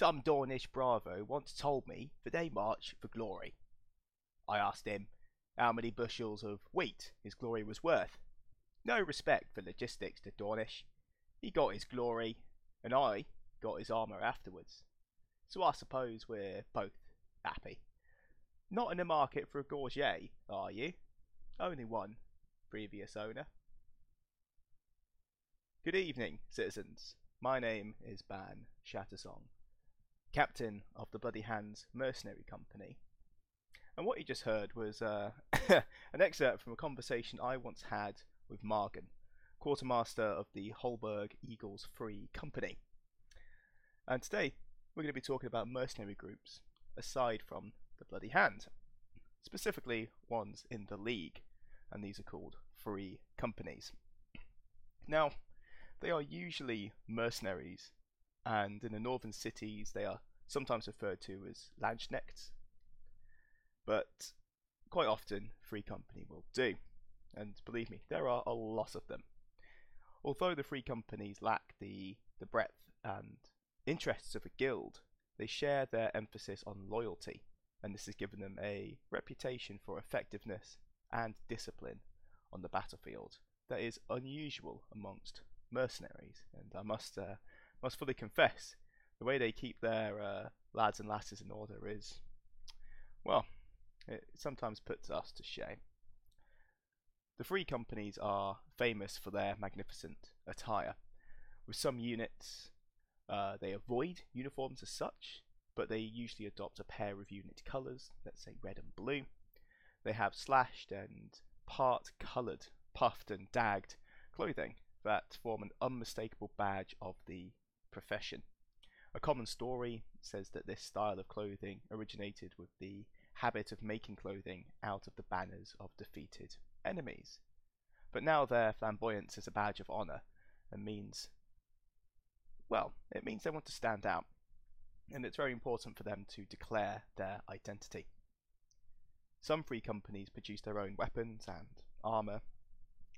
some Dornish Bravo once told me that they march for glory. I asked him how many bushels of wheat his glory was worth. No respect for logistics to Dornish. He got his glory, and I got his armour afterwards. So I suppose we're both happy. Not in the market for a gorget, are you? Only one, previous owner. Good evening, citizens. My name is Ban Shattersong, captain of the Bloody Hands Mercenary Company. And what you just heard was an excerpt from a conversation I once had with Morgan, quartermaster of the Holberg Eagles Free Company. And today, we're going to be talking about mercenary groups aside from the Bloody Hand, specifically ones in the League, and these are called free companies. Now, they are usually mercenaries, and in the northern cities they are sometimes referred to as Lanschnects, but quite often free company will do, and believe me, there are a lot of them. Although the free companies lack the breadth and interests of a guild, they share their emphasis on loyalty, and this has given them a reputation for effectiveness and discipline on the battlefield that is unusual amongst mercenaries. And I must fully confess, the way they keep their lads and lasses in order is, well, it sometimes puts us to shame. The free companies are famous for their magnificent attire. With some units, they avoid uniforms as such, but they usually adopt a pair of unit colours, let's say red and blue. They have slashed and part-coloured, puffed and dagged clothing that form an unmistakable badge of the profession. A common story says that this style of clothing originated with the habit of making clothing out of the banners of defeated enemies. But now their flamboyance is a badge of honour and means, well, it means they want to stand out, and it's very important for them to declare their identity. Some free companies produce their own weapons and armour,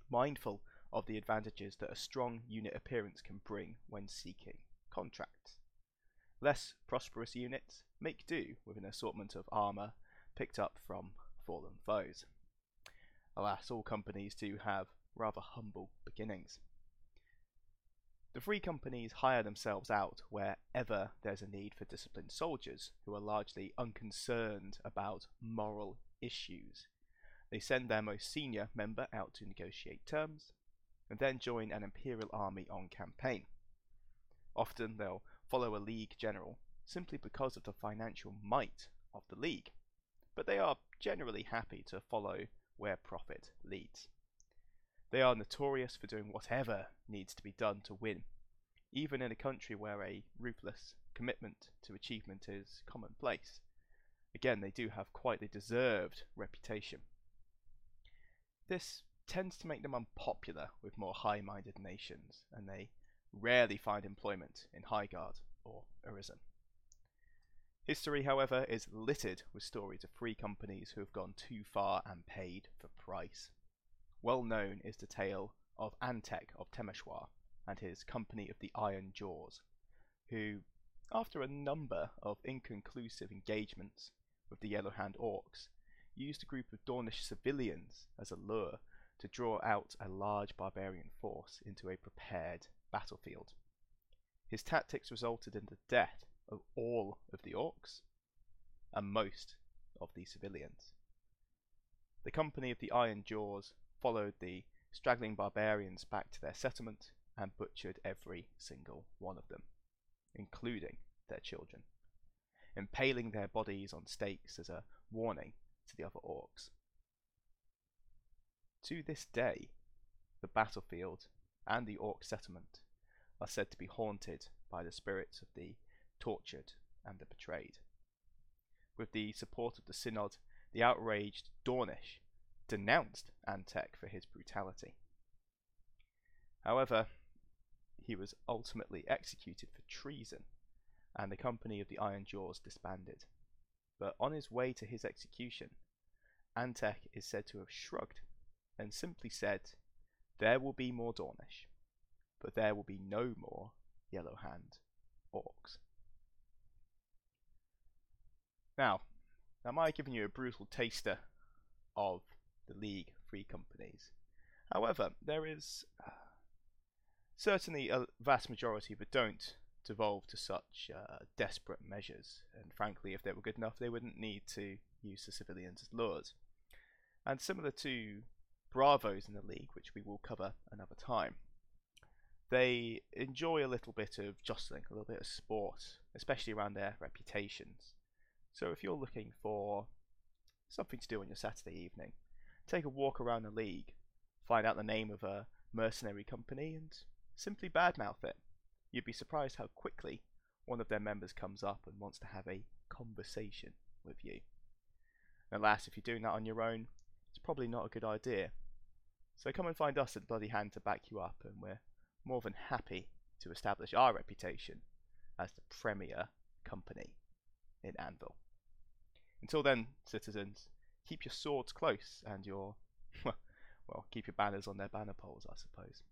mindful of the advantages that a strong unit appearance can bring when seeking contracts. Less prosperous units make do with an assortment of armour picked up from fallen foes. Alas, all companies do have rather humble beginnings. The free companies hire themselves out wherever there's a need for disciplined soldiers who are largely unconcerned about moral issues. They send their most senior member out to negotiate terms, and then join an imperial army on campaign. Often they'll follow a League general simply because of the financial might of the League, but they are generally happy to follow where profit leads. They are notorious for doing whatever needs to be done to win, even in a country where a ruthless commitment to achievement is commonplace. Again, they do have quite the deserved reputation. This tends to make them unpopular with more high-minded nations, and they rarely find employment in Highguard or Urizen. History, however, is littered with stories of free companies who have gone too far and paid for price. Well known is the tale of Antek of Temeshwar and his Company of the Iron Jaws, who, after a number of inconclusive engagements with the Yellowhand Orcs, used a group of Dornish civilians as a lure to draw out a large barbarian force into a prepared battlefield. His tactics resulted in the death of all of the orcs and most of the civilians. The Company of the Iron Jaws followed the straggling barbarians back to their settlement and butchered every single one of them, including their children, impaling their bodies on stakes as a warning to the other orcs. To this day, the battlefield and the orc settlement are said to be haunted by the spirits of the tortured and the betrayed. With the support of the Synod, the outraged Dornish denounced Antek for his brutality. However, he was ultimately executed for treason, and the Company of the Iron Jaws disbanded. But on his way to his execution, Antek is said to have shrugged and simply said, "There will be more Dornish, but there will be no more Yellowhand Orcs." Now, am I giving you a brutal taster of the League Free Companies? However, there is certainly a vast majority that don't devolve to such desperate measures, and frankly, if they were good enough, they wouldn't need to use the civilians as lures. And similar to Bravos in the League, which we will cover another time, they enjoy a little bit of jostling, a little bit of sport, especially around their reputations. So if you're looking for something to do on your Saturday evening, take a walk around the League, find out the name of a mercenary company, and simply badmouth it. You'd be surprised how quickly one of their members comes up and wants to have a conversation with you. Alas, if you're doing that on your own, it's probably not a good idea. So come and find us at Bloody Hand to back you up, and we're more than happy to establish our reputation as the premier company in Anvil. Until then, citizens, keep your swords close and your, well, keep your banners on their banner poles, I suppose.